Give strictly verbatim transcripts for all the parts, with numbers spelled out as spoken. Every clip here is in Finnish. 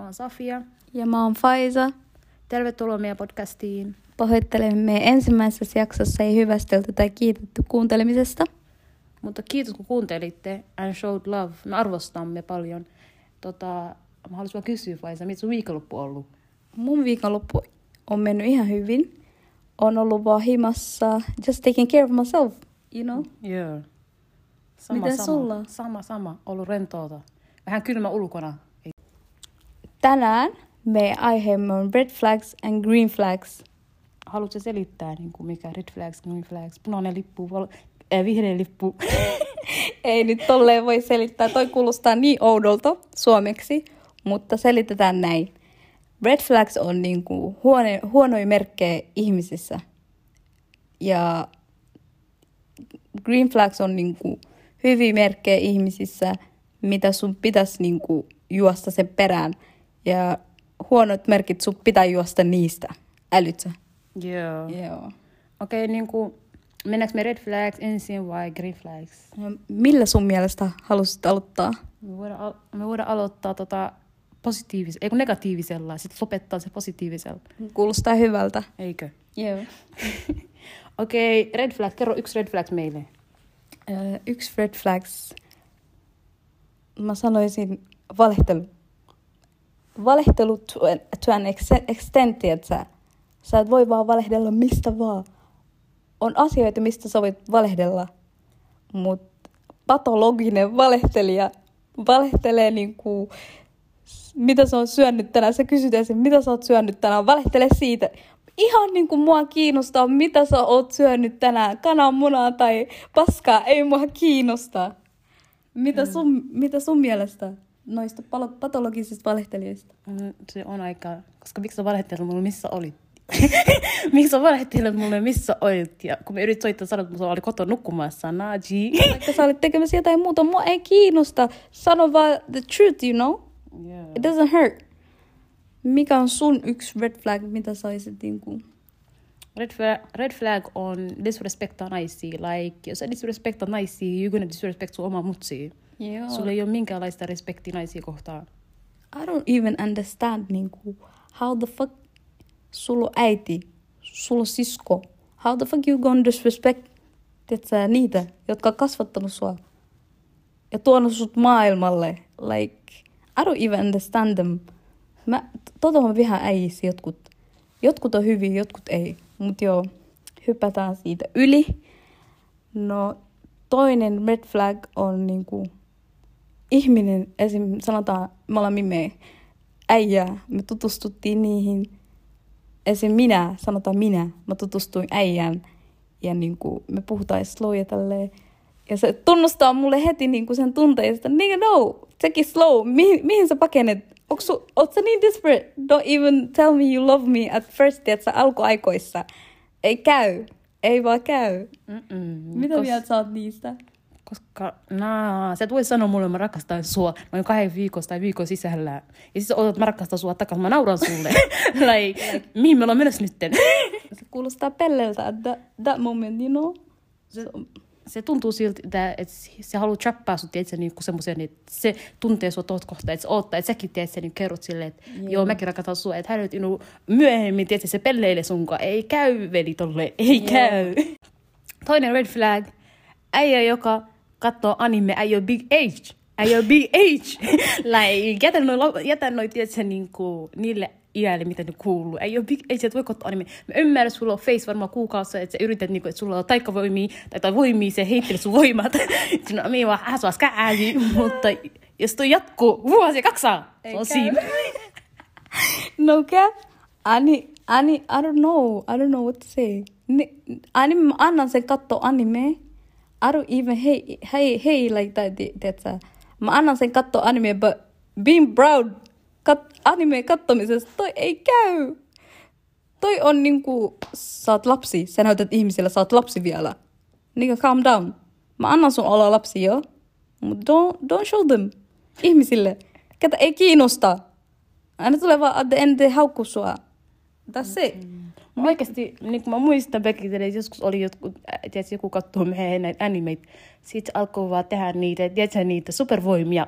Mä oon Safia. Ja mä oon Faisa. Tervetuloa meidän podcastiin. Pahoittelemme ensimmäisessä jaksossa ei hyvästelty tai kiitetty kuuntelemisesta. Mutta kiitos kun kuuntelitte and showed love. Me arvostamme paljon. Tota, mä haluaisin vaan kysyä Faisa, mitä sun viikonloppu on ollut? Mun viikonloppu on mennyt ihan hyvin. On ollut vaan himassa. Just taking care of myself, you know? Yeah. Sama, Miten sama. sulla? Sama, sama. Ollut rentouta. Vähän kylmä ulkona. Tänään meidän aiheemme on red flags and green flags. Haluatko selittää, niin kuin mikä red flags, green flags, punainen lippu, val- äh, vihreä lippu? Ei nyt tolleen voi selittää. Toi kuulostaa niin oudolta suomeksi, mutta selitetään näin. Red flags on niin kuin huone, huonoja merkkejä ihmisissä. Ja green flags on niin kuin hyviä merkkejä ihmisissä, mitä sun pitäisi niin kuin juosta sen perään. Ja huonot merkit, sun pitää juosta niistä. Älyt sä? Joo. Joo. Okei, niin kuin, mennäänkö me red flags ensin vai green flags? No, millä sun mielestä halusit aloittaa? Me voidaan, al- me voidaan aloittaa tota positiivis- ei kun negatiivisella, sitten lopettaa se positiivisella. Kuulostaa hyvältä. Eikö? Joo. Okei, red flags. Kerro yksi red flags meille. Öö, yksi red flags. Mä sanoisin valehtelu. Valehtelu to an, to an extent, että sä, sä et voi vaan valehdella mistä vaan. On asioita, mistä sä voit valehdella, mutta patologinen valehtelija valehtelee niinku, mitä sä on syönyt tänään. Sä kysyt ensin, mitä sä oot syönyt tänään, valehtele siitä. Ihan niinku mua kiinnostaa, mitä sä oot syönyt tänään, kananmunaa tai paskaa, ei mua kiinnostaa. Mitä sun, mm. mitä sun mielestä? Noista patologisista valehtelijoista. Mm, se on aika, koska miksi sä valehtelet mulle, missä olit? miksi sä valehtelet mulle, missä olit? Ja kun me yritin soittaa sanoa, että mulla oli koton nukkumassa, naji. Vaikka sä olit tekemässä jotain muuta, mua ei kiinnosta. Sano vaan the truth, you know? Yeah. It doesn't hurt. Mikä on sun yksi red flag, mitä sä olisit niin kuin? Red flag, red flag on disrespecta naisia. Like, jos sä disrespecta naisia, you're gonna disrespect sun oma mutsia. Joo. Sulla ei ole minkäänlaista respektiä naisia kohtaan. I don't even understand niin kuin, how the fuck sulla on äiti, sulla on sisko. How the fuck you gonna disrespect sä, niitä, jotka on kasvattanut sua ja tuonut sut maailmalle. Like, I don't even understand them. Mä, tota mä vihaan äijisi jotkut. Jotkut on hyviä, jotkut ei. Mut joo, hypätään siitä yli. No, toinen red flag on niinku ihminen, esim. Sanotaan, me ollaan mimejä, äijää, me tutustuttiin niihin, esim. minä, sanotaan minä, mä tutustuin äijään, ja niinku, me puhutaan slow ja tälleen, ja se tunnustaa mulle heti niinku sen tunteista, nigga no, take it slow, mihin, mihin sä pakenet, oot sä, oot sä niin desperate, don't even tell me you love me at first, että sä alkuaikoissa, ei käy, ei vaan käy. Mm-mm, mitä kos... vielä sä oot niistä? Koska, naa, sä et voi sanoa mulle, että mä rakastan sua noin kahden viikossa tai viikon sisällä. Ja siis sä otat, mä rakastan sua takaisin, mä nauran sulle. Like, mihin me ollaan menossa nytten? Se kuulostaa pelleltä at that, that moment, you know? Se, se tuntuu siltä, että se haluaa trappaa sut, että niinku semmoisen, että se tuntee sua tohot kohtaan, että sä oottaa, että säkin tiedät, että sä kerrot silleen, että yeah. joo, mäkin rakastan sua, että hän nyt inu, myöhemmin, tiedät, että se pelleilee sunkaan. Ei käy, veli, tolle, ei yeah. käy. Toinen red flag, äijä, joka... Katso anime, I am big age. I am big age. Like, jätän noin, jätän noin, tiedätkö, niinku, niille iälle, mitä ne kuuluu. I am big age, et voi katsoa anime. Mä ymmärrän, sulla on face varmaan kuukausissa, että sä yrität, niinku, että sulla on taikkavoimia, tai tai voimia, se heittelee sun voimat. Sinä on vaan asua skääji, mutta jos toi jatkuu vuosia kaksaa, se on siinä. No cap, Ani, Ani, I don't know, I don't know what to say. Anime, mä annan sen katsoa anime. I don't even hate, hate, hate like that. That's a, mä annan sen katsoa anime, but being proud kat, anime katsomisesta, toi ei käy. Toi on niinku, sä oot lapsi, sä näytät ihmisillä, sä oot lapsi vielä. Nigga, calm down. Mä annan sun olla lapsi, joo. Mut don't, don't show them ihmisille. Ketä ei kiinnosta. Aina tulee vaan at the end haukku sua. That's it. Mä oikeasti, niin kun mä muistan Bekitelle, joskus oli jotkut, tiedätkö, joku kattoo meidän näitä animeita. Sitten alkoi vaan tehdä niitä, tiedätkö, niitä supervoimia.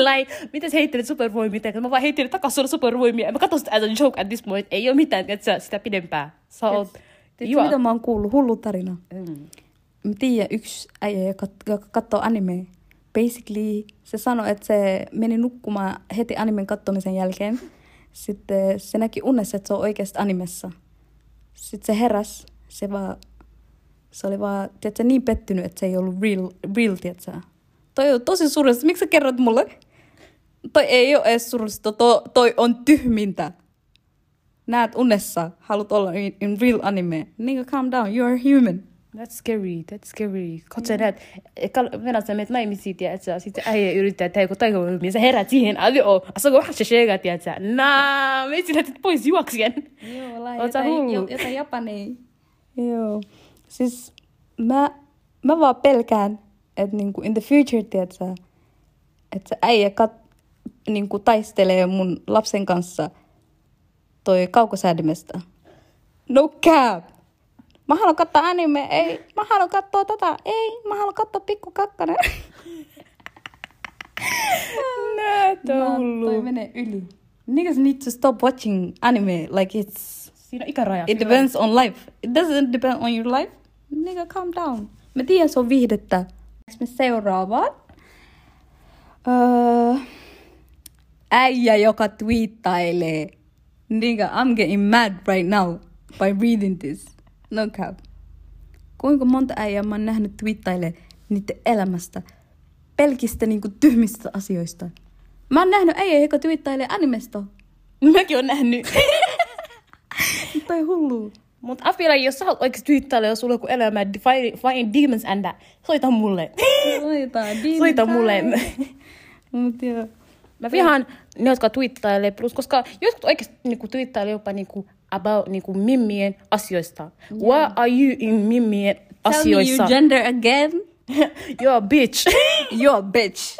like, mitä sä heittelet supervoimia? Mä vaan heittelin takas sulle supervoimia. Mä katson sitä as a joke at this point. Ei oo mitään, että sitä pidempää. Sä yes. oot... Tiedätkö, mitä mä oon kuullut? Hullu tarina. Mm. Mä tiedän yksi äijä, joka katsoo animea. Basically, se sanoi, että se meni nukkumaan heti animen katsomisen jälkeen. Sitten se näki unessa, että se on oikeasti animessa. Sitten se heräsi. Se vaan... Se oli vaan, tiedätkö, niin pettynyt, että se ei ollut real, real tiedätkö. Toi on tosi surullista. Miksi sä kerrot mulle? Toi ei ole edes surullista. To, toi on tyhmintä. Näet unessa, haluat olla in, in real anime. Nigga, calm down. You are human. That's scary. That's scary. Katso näet. Venäjä, sä menet naimisiin, tiedätkö. Sitten äijä yrittää tehdä joku taikahymiä. Sä herät siihen. Avio. Asako vähässä sheegaa, tiedätkö. Naa, me etsin lähtet pois juoksien. Joo, lai. Oot sä hullu? Jotain japani. Joo. Siis mä, mä vaan pelkään, että niinku in the future, tiedätkö, että se äijä kat- niinku taistelee mun lapsen kanssa toi kaukosäädimestä. No cap! Mä haluan katsoa anime, ei. Mä haluan katsoa tätä, ei. Mä haluan katsoa Pikku Kakkonen. Näitä on hullu. Toi menee yli. Niggas need to stop watching anime like it's... Siinä on ikäraja. It depends on life. It doesn't depend on your life. Nigga, calm down. Mä tiedän, se on viihdettä. Me seuraavaan. Uh, äijä, joka twiittailee. Nigga, I'm getting mad right now by reading this. No cap. Kuinka monta äijää mä oon nähnyt twiittailee niiden elämästä. Pelkistä niinku tyhmistä asioista. Mä oon nähnyt äijä, joka twiittailee animesta. Mäkin oon nähnyt. Toi hullu. Mutta I feel like, jos sä oot oikeesti twiittailla, jos sulla on joku elämä, find demons and that, soita mulle. Soita, demons. Soita mulle. Mut joo. Mä vihaan ne, jotka twiittailee plus, koska jotkut oikeesti niinku twiittailee jopa niinku about niinku mimmien asioista. Yeah. Why are you in mimmien asioissa? Tell me your gender again. You're a bitch. You're a bitch.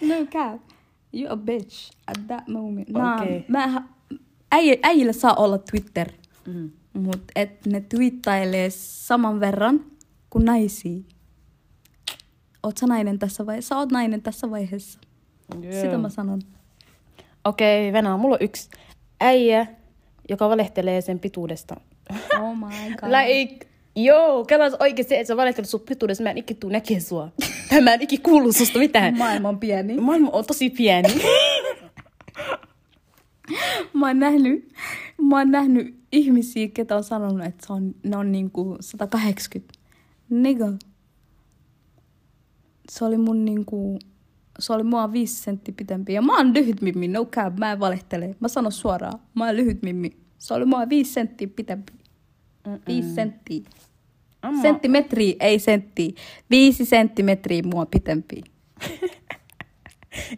No cap. You're a bitch at that moment. Okay. Nah, mä... Äijillä saa olla Twitter, mm. mutta ne twiittailee saman verran kuin naisia. Oot sä nainen tässä vaiheessa? Sä oot nainen tässä vaiheessa. Yeah. Sitä mä sanon. Okei, okay, Venä, mulla on yksi äijä, joka valehtelee sen pituudesta. Oh my god. Like, joo, kellas oikeesti, että sä valehtelet sun pituudesta. Mä en ikin tuu näkee sua. Mä en ikin kuullu susta mitään. Maailma on pieni. Maailma on tosi pieni. Mä oon nähnyt, mä oon nähnyt ihmisiä, ketä on sanonut, että se on, ne on niinku sata kahdeksankymmentä. Nigga. Se oli mun niinku, se oli mua viisi senttiä pitempi. Ja mä oon lyhyt mimmi, no cap, mä en valehtele. Mä sanon suoraan, mä oon lyhyt mimmi. Se oli mua viisi senttiä pitempi. Mm-mm. Viisi senttiä. Amma. Senttimetriä, ei senttiä. Viisi senttimetriä mua pitempi.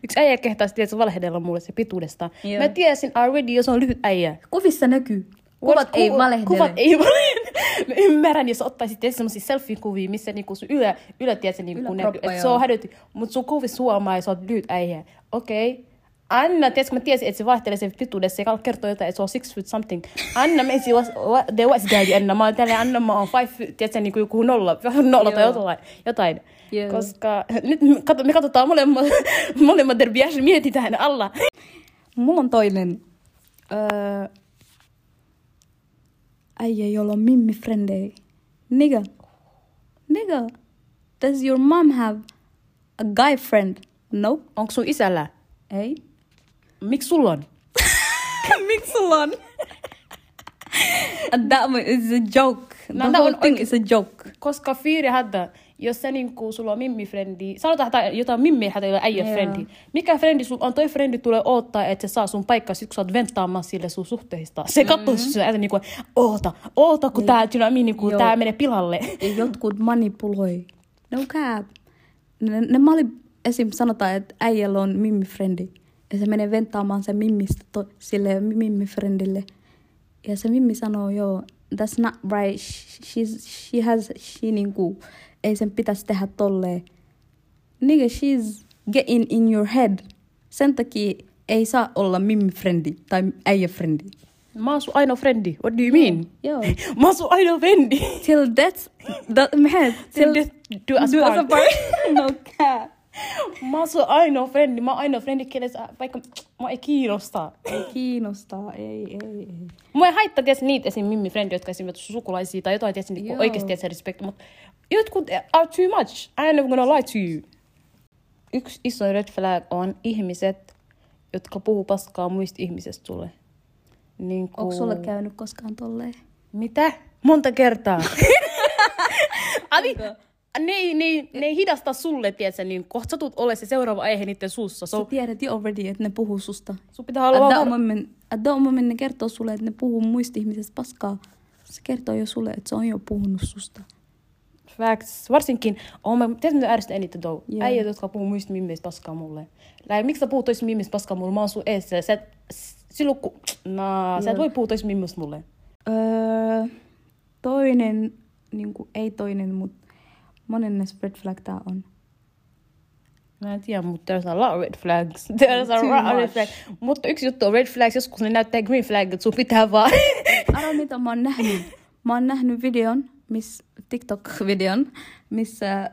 Yksi äijä kehtaisi tietysti valehdella mulle se pituudesta. Yeah. Mä tiesin already, jos on lyhyt äijä. Kuvissa näkyy. Kuvat ei valehdele. Kuvat ei valehdele. Mä ymmärrän, jos ottaisit tietysti semmosia selfie-kuvia, missä niinku sun ylä, ylä tietysti niinku näkyy. Että se on hädytty. Mut sun kuvissa suomaa, jos on lyhyt äijä. Okei. Okay. Anna, tietysti mä tiesin, että se vaihtelee sen pituudessa. Se kertoo jotain, että se on six foot something. Anna, mä ensin, there was daddy, Anna. Mä oon tälleen, Anna, mä oon five foot, tietysti niinku joku nolla. Nolla tai jotain. jotain. Yeah. Koska nyt me katsotaan molemmat, molemmat derbiäs mietitään alla. Mulla on toinen öö, äijä, jolla on mimmifrendejä. Nigga. Nigga. Does your mom have a guy friend? No. Onko sun isällä? Ei. Miksi sulla on? Miksi sulla on? That one is a joke. No, that one thing is a joke. Koska Fiiri hadda. Jos se niinku, sulla on mimmifrendi, sanotaan jotain mimmiä, jolla ei ole frendi. Mikä frendi sulla on? Toi frendi tulee odottaa, että se saa sun paikkaa, kun sä oot venttaamaan sille sun suhteista. Se katsoo mm-hmm. sinua, että niinku, oota, oota, kun tää, niinku, tää menee pilalle. Jotkut manipuloi. No cap. Ne, ne mä olin esim. Sanotaan, että äijällä on mimmifrendi. Ja se menee venttaamaan sen mimmistä to, sille mimmifrendille. Ja se mimmi sanoo, joo, that's not right. She, she has, she niinku... Ei sen pitäisi tehdä tolleen. Nigga, she's getting in your head. Sen takia ei saa olla mimmifrendi tai äijäfrendi. Mä oon sun ainoa frendi. What do you mean? Joo. Mä oon sun ainoa frendi. Till death, that, man, till, till death do us part. Do us apart. No cap. Mä se ainoa frendi, mä oon ainoa frendi, kenessä, vaikka mä ei kiinnostaa. Ei kiinnostaa, ei, ei, ei. Mä ei haittaa tietysti niitä esim. Mimmifrendi, jotka esim. Sukulaisia tai jotain tietysti niin oikeasti esim. Respect, mutta jotkut are too much. I'm never gonna lie to you. Yksi iso red flag on ihmiset, jotka puhuu paskaa muista ihmisistä sulle. Niin kuin... Onko sulle käynyt koskaan tolleen? Mitä? Monta kertaa. Avi... Ne ei, ne, ei, ne ei hidasta sulle, tietsä, niin kohta sä tulet ole se seuraava aihe niiden suussa. So, sä tiedät jo already, että ne puhuu susta. Sun pitää haluaa... At that moment ne kertoo sulle, että ne puhuu muista ihmisistä paskaa. Se kertoo jo sulle, että se on jo puhunut susta. Facts. Varsinkin, oh my, tiedätkö mitä ärsytää eniten though? Yeah. Äijät, jotka puhuu muista mimmeistä paskaa mulle. Like, miksi sä puhut toista mimmeistä paskaa mulle? Mä oon sun eessä. Sä et, silloin, ku... nah, yeah. Sä et voi puhua toista mimmeistä mulle. Öö, toinen, niin kuin, ei toinen, mutta... Monen näistä red flag tää on? Mä en tiedä, mutta there's a lot of red flags. There's a lot of red flags. Mutta yksi juttu on red flags, joskus ne näyttää green flag, että sun pitää vaan. Arvo mitä mä oon nähnyt. Mä oon nähnyt videon, miss, TikTok-videon, missä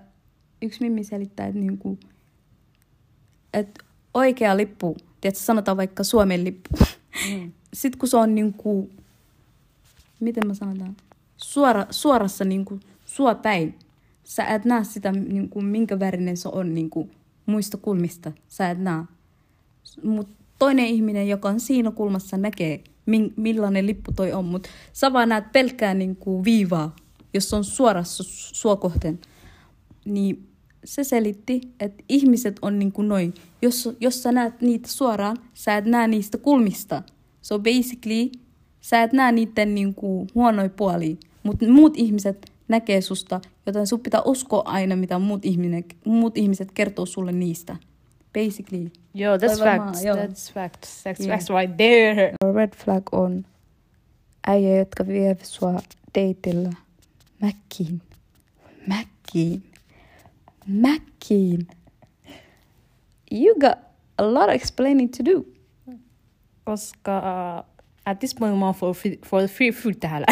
yksi mimmi selittää, että niinku, et oikea lippu, tiedätkö, sanotaan vaikka Suomen lippu. Mm. Sitten kun se on niinku, miten mä sanotaan, Suora, suorassa niinku sua päin. Sä et näe sitä, niin kuin, minkä värinen se on niin kuin, muista kulmista. Sä et näe. Mut toinen ihminen, joka on siinä kulmassa, näkee, min- millainen lippu toi on. Mut sä vaan näet pelkkää niin kuin, viivaa, jos on suorassa su- sua kohten. Niin se selitti, että ihmiset on niin kuin noin. Jos, jos sä näet niitä suoraan, sä et näe niistä kulmista. So basically, sä et näe niiden niin kuin, huonoja puolia. Mut muut ihmiset... näkee susta, joten sun pitää uskoa aina, mitä muut, ihminen, muut ihmiset kertoo sulle niistä. Basically. Joo, that's facts. That's facts. That's yeah. Facts right there. Red flag on äijä, jotka vie sua teitillä mäkkiin. Mäkkiin. Mäkkiin. You got a lot of explaining to do. Koska uh, at this point mä oon for, for free food täällä.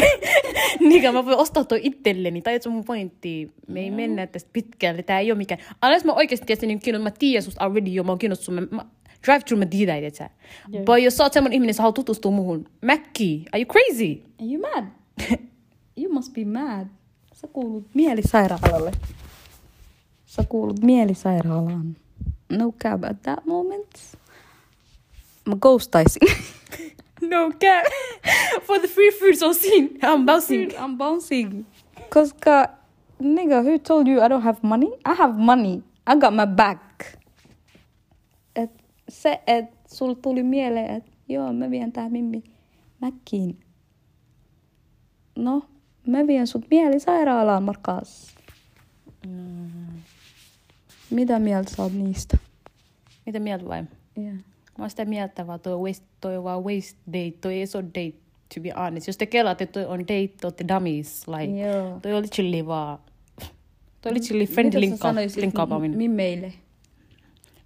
Niinkä mä voin ostaa toi itselleni. Tai et se on mun pointti. Me ei no. mennä tästä pitkälle. Tää ei oo mikään. Aina mä oikeesti tietysti niin kiinnostunut. Mä tiedän susta already jo. Mä oon kiinnostunut. Drive through mä tiedän, et sä. Yeah. But jos sä oot semmonen ihminen, sä haluat tutustua muuhun. Mäkki, are you crazy? Are you mad? You must be mad. Sä kuulut mielisairaalalle. Sä kuulut mielisairaalaan. No cap at that moment. Mä ghostaisin. No cap. For the free food, so seen. I'm bouncing. I'm bouncing. Koska, nigga, who told you I don't have money? I have money. I got my back. Et, se, et sul tuli mieleen, et joo, mä vien tää mimmi mäkkiin. No, mä vien sut mielisairaalaan, Markas. Mm. Mitä mieltä sä oot niistä? Mitä mieltä vai? Yeah. Mä oon sitä mieltä vaan, toi on waste, toi vaan waste date, toi ei se ole date, to be honest. Jos te kelaatte, toi on date, ootte dummies, like, joo. Toi on literally vaan, toi on literally friendly linkkaapaminen. Mitä meille?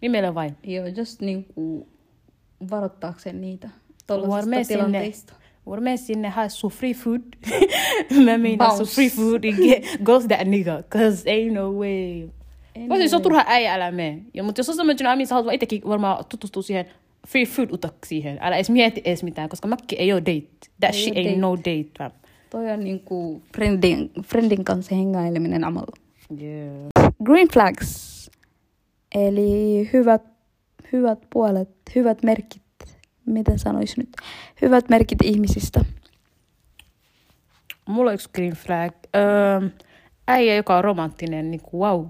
Mimeille vai? Joo, just niinku varoittaakseen niitä tollasista tilanteista. Varmeen sinne hae sun free food. Mä meinaan sun free food, goes that nigga, cause ain't no way. Voisi, se on turha äijä, älä mene. Mutta jos on semmoinen äijä, sä haluat vaan itsekin varmaan tutustua siihen free food utaksi siihen. Älä edes mieti edes mitään, koska mäkki ei oo date. That shit ain't no date. Toi on niinku friendin, friendin kanssa hengaileminen amalla. Yeah. Green flags. Eli hyvät, hyvät puolet, hyvät merkit. Miten sanois nyt? Hyvät merkit ihmisistä. Mulla on yksi green flag. Öö, äijä, joka on romanttinen, niinku wow.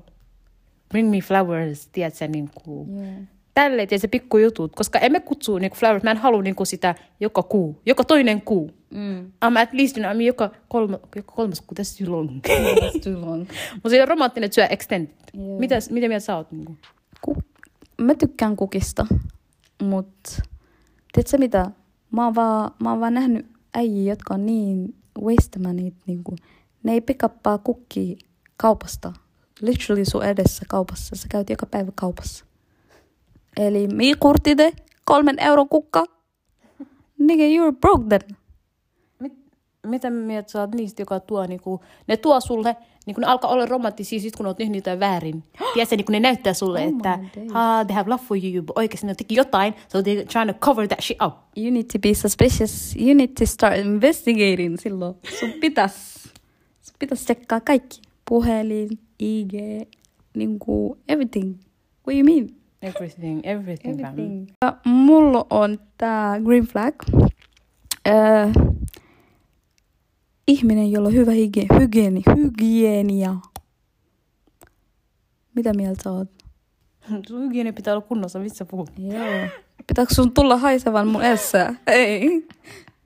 Bring me flowers, tiedätkö, niin kuin... Yeah. Tälleen, tiedätkö, pikkujutut. Koska emme kutsu niin kuin flowers, mä en halua niin kuin sitä joka kuu, joka toinen kuu. Mm. I'm at least, you know, I'm joka, kolma, joka kolmas kuu, that's too long. That's too long. Mutta se on romanttinen, että syö extend. Yeah. Mitä, mitä mieltä sä oot? Niin kuin? Ku- mä tykkään kukista, mutta tiedätkö mitä? Mä oon vaan, mä oon vaan nähnyt äijiä, jotka on niin wasteamään niitä. Niin kuin. Ne ei pikappaa kukkia kaupasta. Literally sun edessä kaupassa. Sä käyt joka päivä kaupassa. Eli mi kurtide, kolmen euron kukka. Nigga, you're broke then. Mit? mitä mietit, sä oot niistä, joka tuo, niinku, ne tuo sulle, niinku ne alkaa olla romanttisia sit, kun oot tehnyt jotain väärin. Tiedätkö, niinku ne näyttää sulle, oh että ah, they have love for you, but oikeasti ne teki jotain, so they're trying to cover that shit up. You need to be suspicious, you need to start investigating silloin. Sun pitäis, sun pitäis tsekkaa kaikki. Puhelin, I G, niinku everything. What do you mean? Everything, everything. everything. Mulla on tää green flag. Uh, ihminen, jolla on hyvä hygieni, hygieni, hygienia. Mitä mieltä sä oot? Sun hygieni pitää olla kunnossa, mistä sä puhut? Joo. Pitääkö sun tulla haisevan mun edessä? Ei.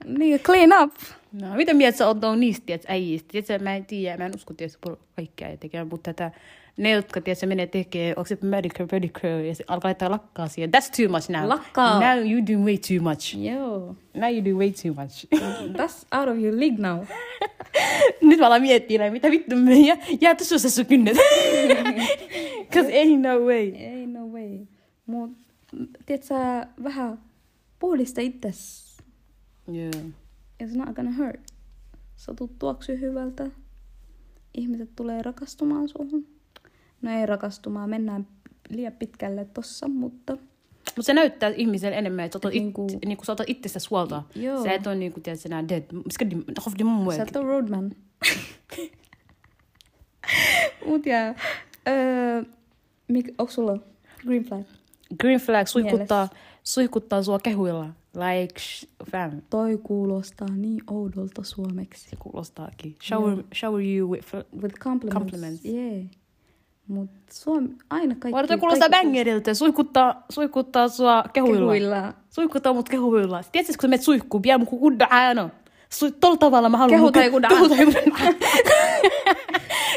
Niin, clean up. No, mitä mieltä sä oot no, niistä äijistä? Tiedätkö, mä en tiedä, mä en usko tietysti kaikkia ja tekemään, mutta tätä... Ne, jotka tietysti menee tekee, onko se medicare, pedicure, ja se alkaa laittaa lakkaa siihen. That's too much now. Lakkaa. Now you do way too much. Joo. Now you do way too much. That's out of your league now. Nyt mä alan miettiä, mitä vittu meijä. Jää tuossa se sun kynnet. Cause ain't no way. Ain't no way. Mut, tiedätkö, vähän puhdista itses. Yeah. It's not gonna hurt. Sä tulet tuoksu hyvältä. Ihmiset tulee rakastumaan suhun. No ei rakastumaan, mennään liian pitkälle tossa, mutta... Mutta se näyttää ihmiselle enemmän, että sä otat niinku... it, niinku, itsestäsi huolta. Joo. Sä et ole niinku, tiedätkö, nää dead. Sä et ole roadman. Mut jää. Onko sulla green flag? Green flag suihkuttaa, suihkuttaa sua kehuilla. Like, fam. Toi kuulostaa niin oudolta suomeksi. Se kuulostaakin. Shower, yeah. Shower you with, with compliments. compliments. Yeah. Mut Suomi aina kaikki... Varmaan kuulostaa bängeriltä. Suihkuttaa, suihkuttaa sua kehuilla. kehuilla. Suihkuttaa mut kehuilla. Tiedätkö, kun sä menet suihkuun, pidä mun kudda aina. Su- Tuolla tavalla mä haluan... Kehu tai kudda aina.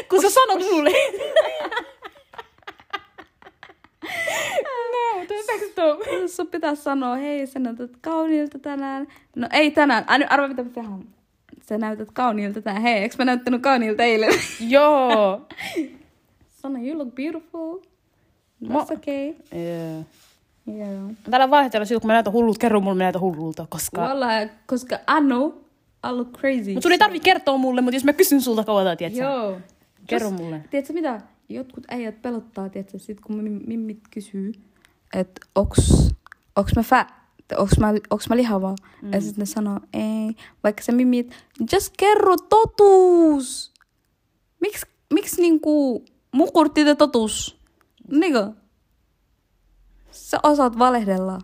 Kun sä sanot mulle. No, don't stop. Sun pitää sanoa, hei, sä näytät kauniilta tänään. No ei tänään. Arvaa, mitä pitää tehdä. Sä näytät kauniilta tänään. Hei, eikö mä näyttänyt kauniilta eilen? Joo. Sano, you look beautiful. That's okay. Yeah. Yeah. Täällä vaihteella silloin, kun mä näytän hullulta, kerro mulle, mä näytän hullulta, koska... Wallah, koska I know, I look crazy. Mut sun ei tarvii kertoa mulle, mutta jos mä kysyn sulta kauan, tietsä? Joo. Kerro mulle. Tietsä mitä? Jotkut äijät pelottaa, tietsä, sit kun mimmit kysyy, että onks, onks mä fat? Onks mä, onks mä lihava? Mm. Ja sit ne sanoo, ei, vaikka se mimmit, just kerro totuus! Miks, miks niinku... Mukurtti te totuus. Niinkö? Sä osaat valehdella.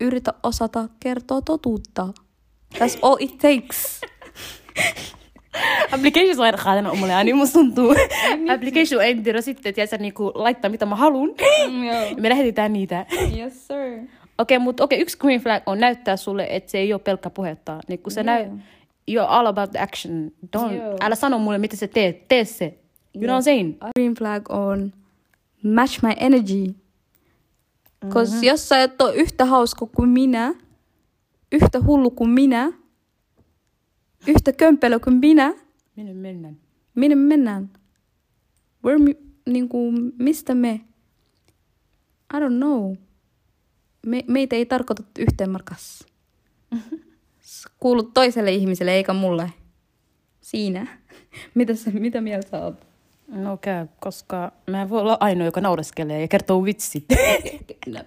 Yritä osata kertoa totuutta. That's all it takes. Application on aina kaatana omalle. Aini musta tuntuu. Application on entero sitten, että sä niinku laittaa mitä mä haluun. Me lähdetään niitä. Yes sir. Okei, okay, mutta okay, yksi green flag on näyttää sulle, että se ei ole pelkkä puhetta. Niin kun sä yeah. näy... You're all about the action. Don't... Yo. Älä sano mulle, mitä sä teet. Tee se. You know what I'm saying? Green flag on match my energy. Koska mm-hmm. jos sä et ole yhtä hauska kuin minä, yhtä hullu kuin minä, yhtä kömpelö kuin minä, minne mennään? Minne mennään? Where me, niinku, mistä me? I don't know. Me, meitä ei tarkoita yhteen markas. Kuulut toiselle ihmiselle eikä mulle. Siinä. Mitä, sä, mitä mieltä sä oot? No okei, okay, koska mä en voi olla ainoa, joka naureskelee ja kertoo vitsit.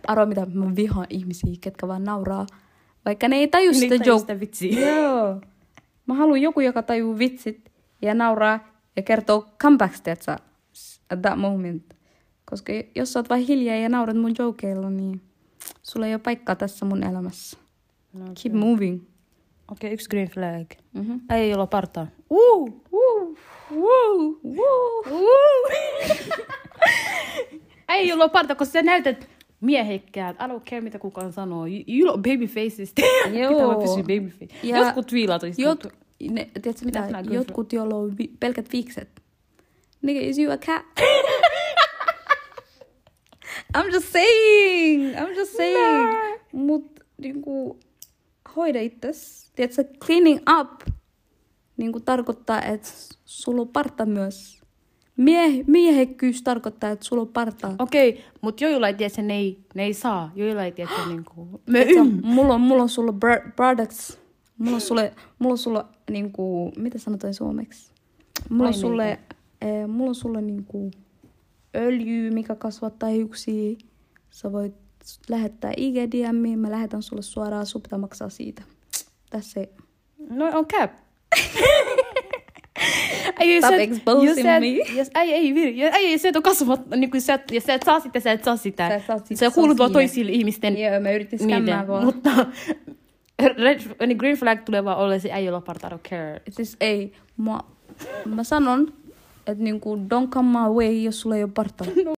Arvoa mitä, mä vihaan ihmisiä, ketkä vaan nauraa. Vaikka ne ei taju sitä joke. Sitä vitsiä. Joo. Mä haluun joku, joka tajuu vitsit ja nauraa ja kertoo comebacks, tietsä, at that moment. Koska jos sä oot vaan hiljaa ja naurat mun jokeilla, niin sulla ei ole paikkaa tässä mun elämässä. No, okay. Keep moving. Okei, okay, yksi green flag. Mm-hmm. Ei ole partaa. Woo! Woo! Woo! Woo! Woo! Ei ole partaa, koska sä näytät miehekkäät. I don't care, mitä kukaan sanoo. You, you look baby faces. Pitää vaan pysyä baby faces. Ja jotkut viilat olisi. Jot, ne, tiedätkö mitä? Jotkut, joilla on vi- pelkät viikset. Nigga, is you a cat? I'm just saying! I'm just saying! Nah. Mut niinku... Hoida itses. Tiedätkö, cleaning up niin kuin tarkoittaa, että sulla on parta myös. Mie- miehekkyys tarkoittaa, että sulla on parta. Okei, okay, mutta joilla ei tiedä, ne ei, ne ei saa. Joilla ei tiedä, niin kuin... Mulla on, mulla on sulla br- products. Mulla on sulle, mulla on sulla niinku, mitä sanotaan suomeksi? Mulla on sulle, eh, mulla on sulle niinku öljy, mikä kasvattaa hiuksia. Sä voit lähettää I G D M:iin, mä lähetän sulle suoraan, sun pitää maksaa siitä. That's it. No on cap. You said, you said, yes, ai ei viri. Ai se on kasvat, niinku sä, ja sä et saa sitä, sä et saa sitä. Sä, saa sitä, sä kuulut vaan toisille ihmisten. Joo, mä yritin skämmää vaan. Mutta red, green flag tulee vaan olla, se ei lopart, I don't care. Siis ei, mä, mä sanon, että niinku don't come my way, jos sulla ei ole partaa. No.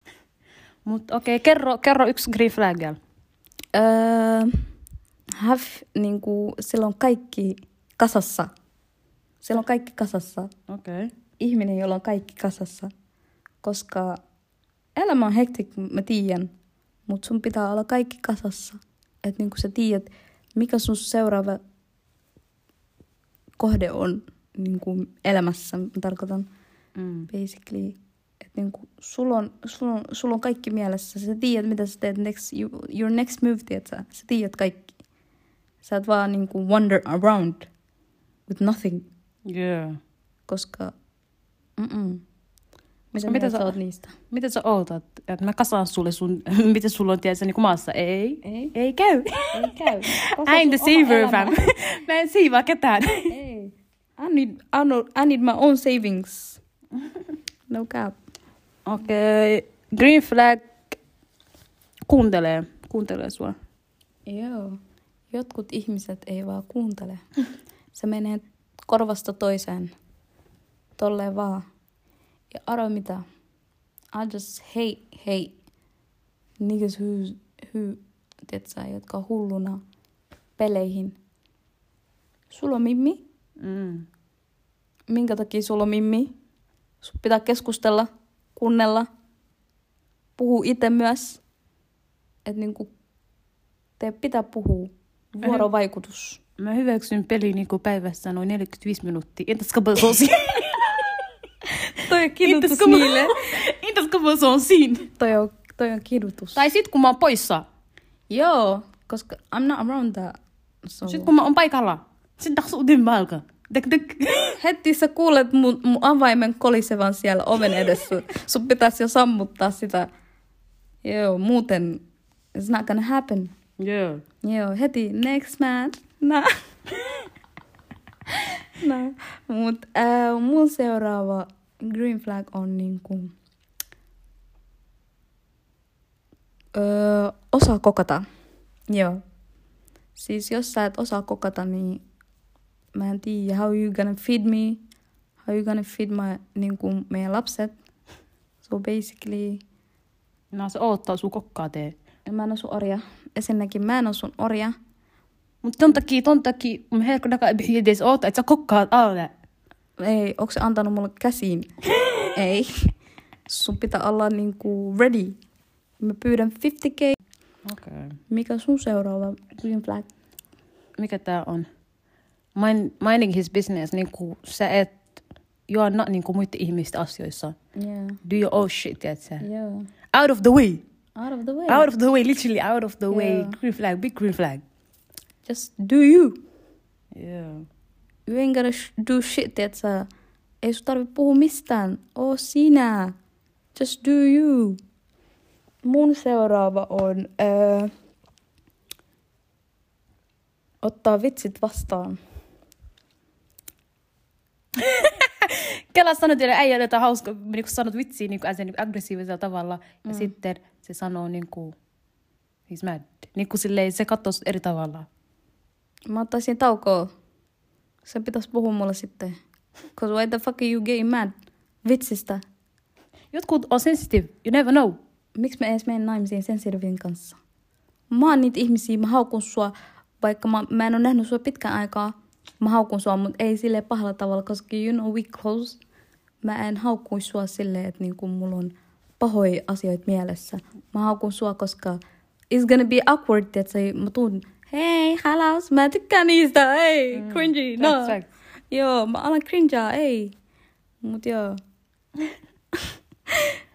Mut okei, okay, kerro, kerro yksi green flag. Uh, have, niinku, siellä on kaikki kasassa. Siellä on kaikki kasassa. Okei. Okay. Ihminen, jolla on kaikki kasassa. Koska elämä on hektik, mä tiedän. Mut sun pitää olla kaikki kasassa. Et niinku sä tiedät, mikä sun seuraava kohde on niinku elämässä, mä tarkoitan. Mm. Basically. Että niinku sulla on, sul on, sul on kaikki mielessä. Sä tiedät, mitä sä teet next, you, your next move, tiedät sä. Sä tiedät kaikki. Sä et vaan niinku wander around with nothing. Yeah. Koska, mm-mm. Mitä, mitä sä oot niistä? Mitä sä ootat? Että mä kasaan sulle sun, mitä sulla on tiedätkö niinku maassa? Ei. Ei. Ei käy. Ei käy. I'm the saver, fam. Mä en siivaa ketään. Ei. I need, I, know, I need my own savings. No cap. Okei. Okay. Green flag kuuntelee. Kuuntelee sua. Joo. Jotkut ihmiset ei vaan kuuntele. Se menee korvasta toiseen. Tolleen vaan. Ja arvo mitä? I just hate, hate. Niggas who, who tietsä, jotka on hulluna peleihin. Sulla on mimmi? Mm. Minkä takia sulla on mimmi? Sun pitää keskustella, kuunnella, puhua itse myös. Että niinku, te pitää puhua. Vuorovaikutus. Mä hyväksyn peli niinku päivässä noin neljäkymmentäviisi minuuttia. Entäs kapa se on siinä? Toi on kidutus niille. Entäs kapa se on siinä? Toi on, toi on kidutus. Tai sit kun mä oon poissa. Joo, koska I'm not around that. So. Sit kun mä oon paikalla. Sit tahsu uuden palka. Dek, dek. Heti sä kuulet mun, mun avaimen kolisevan siellä oven edessä. Sun pitäisi jo sammuttaa sitä. Joo, muuten it's not gonna happen. Joo. Joo, heti next man. Nah. nah. Mut äh, mun seuraava green flag on niinku öö, osaa kokata. Joo. Siis jos sä et osaa kokata, niin mä en tiedä, how you gonna feed me? How you gonna feed my, niinku, meidän lapset? So basically... No se oottaa sun kokkaa tee. Mä en oo sun orja. Ensinnäkin mä en oo sun orja. Mut ton takia, ton takia, mä herkun takaa ei edes oota, et sä kokkaat alle. Ei, onko se antanut mulle käsiin? Ei. Sun pitää olla niinku ready. Mä pyydän fifty k. Okei. Okay. Mikä sun seuraava green flag? Mikä tää on? Mind, minding his business, niinku sä et, you are not niinku muiden ihmisten asioissa. Yeah. Do your own shit, tiiätsä? Yeah. Out of the way. Out of the way. Out of the way, literally out of the yeah. way. Green flag, big green flag. Just do you. Yeah. You ain't gonna sh- do shit, tiiätsä? Ei sun tarvi puhua mistään. Oo sinä. Just do you. Mun seuraava on... Äh, ottaa vitsit vastaan. Kela sanoi teille äijälle jotain hauskaa, niin kun sanot vitsiä niin niin aggressiivisella tavalla, mm. ja sitten se sanoo niin kuin, he's mad. Niin kuin silleen, se katsoo eri tavalla. Mä ottaisin taukoa. Sen pitäisi puhua mulle sitten. Cause why the fuck are you getting mad? Vitsistä. Jotkut on sensitive. You never know. Miksi mä edes menen naimisiin sensitiivien kanssa? Mä oon niitä ihmisiä, mä haukun sua, vaikka mä, mä en ole nähnyt sua pitkän aikaa. Mä haukun sua, mutta ei silleen pahalla tavalla, koska you know we close. Mä en haukun sua silleen, että niinku mulla on pahoja asioita mielessä. Mä haukun sua, koska it's gonna be awkward, että mä tuun, hei, halas, mä tykkään niistä, hei, mm, cringy, no. Joo, mä alan cringea, ei. Mut joo.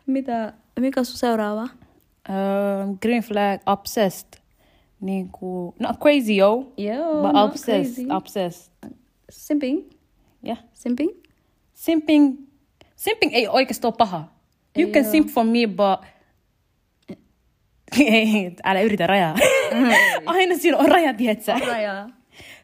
Mitä, mikä on sun seuraava? Uh, green flag, obsessed. niin kuin, not crazy, yo. Yo, but not obsessed, crazy. Obsessed. Simping. Yeah. Simping? Simping. Simping ei oikeastaan paha. You Eyo. Can simp for me, but... Älä yritä rajaa. Aina siinä on raja, tietsä. On raja.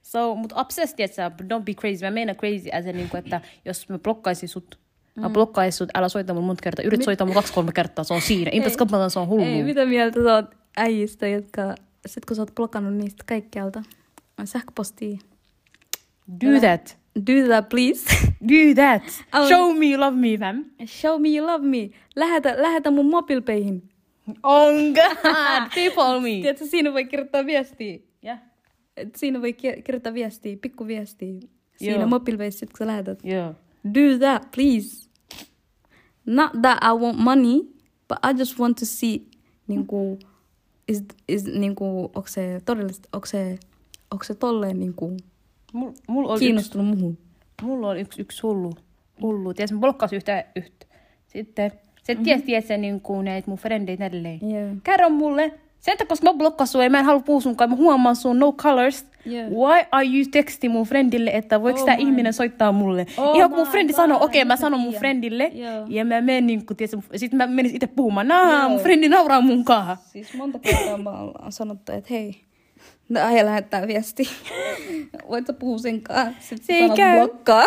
So, mut obsessed, tietsä, don't be crazy. Mä meinaan crazy, as in, että jos mä blokkaisin sut, mä blokkaisin sut, älä soita mun monta kertaa. Yrit soita mun kaksi kolme kertaa, se on siinä. Impas kappataan, se on hullu. Ei, mitä mieltä sä oot äijistä, jotka... Sitten kun sä oot blokannut niistä kaikkialta, on sähköpostia. Do yeah. that. Do that, please. Do that. Oh. Show me you love me, fam. Show me you love me. Lähetä, lähetä mun mobiilipeihin. Oh god, people me. Tiedätkö, siinä voi kirjoittaa viestiä. Yeah. Siinä voi kirjoittaa viestiä, pikku viestiä. Siinä yeah. mobiilipeissä, sit kun sä lähetät. Yeah. Do that, please. Not that I want money, but I just want to see, niinku... Is, is, niinku, onko se todellista, onko se, onko se tolleen niinku mul, mul kiinnostunut yks, muhun? Mulla on yksi yks hullu, hullu. Tiedätkö, mä blokkasin yhtä yhtä. Sitten, se mm-hmm. tiesi, tiesi, niinku näitä mun frendeit näilleen. Yeah. Kerro mulle. Sen takia, koska mä blokkasin sua ja mä en halua puhua sunkaan, mä huomaan sun no colors. Yeah. Why are you texting mun friendille, että voiko oh tää my. ihminen soittaa mulle? Oh ihan kun mun friendi sanoo, okei, okay, mä sanon mun friendille. Yeah. Ja mä menin, niinku, tiedätkö, sit mä menin itse puhumaan, naa, yeah. mun friendi nauraa munkaan. Siis monta kertaa mä oon sanottu, että hei, aja lähettää viestiä. Voit sä puhua senkaan? Sitten se sanot käy. Blokkaa.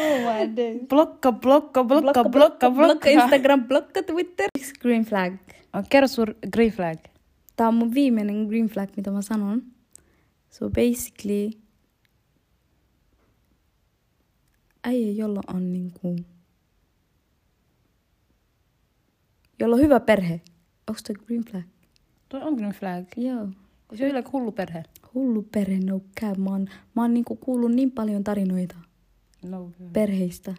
Oh my days. Blokka, blokka, blokka, blokka, blokka, blokka, blokka Instagram, blokka Twitter. Green flag. Kerro sun green flag. Tää on mun viimeinen green flag, mitä mä sanon. So basically, äijä, jolla on niinku, jolla on hyvä perhe. Onks toi green flag? Toi on green flag. Joo. Se on jollain hullu perhe. Hullu perhe, no cap. Mä oon, mä oon niinku kuullut niin paljon tarinoita. No, okay. Perheistä,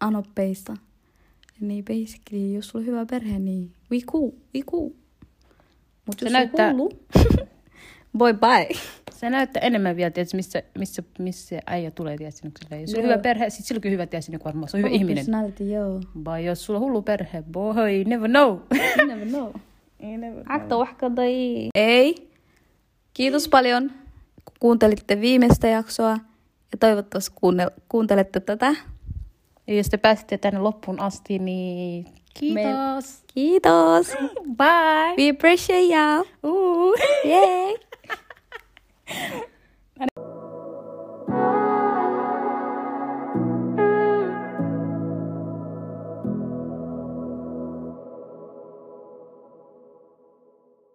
anoppeista. Niin basically, jos sulla on hyvä perhe, niin we cool, we cool. Mut se jos näyttää... on hullu, boy bye. Se näyttää enemmän vielä, tiedätkö, missä, missä, missä äijä tulee, tiedätkö, jos sulla on hyvä perhe, sit silläkin on hyvä, tiedätkö, varmaan se on hyvä oh, ihminen. Personality, joo. But jos sulla on hullu perhe, boy, never know. You never know. You never know. Akta wahkadai. Ei, kiitos paljon, kun kuuntelitte viimeistä jaksoa. Ja toivottavasti kuunnel- kuuntelette tätä. Ja jos te pääsitte tänne loppuun asti, niin kiitos. Me... Kiitos. Bye. We appreciate y'all. Ooh. Yeah.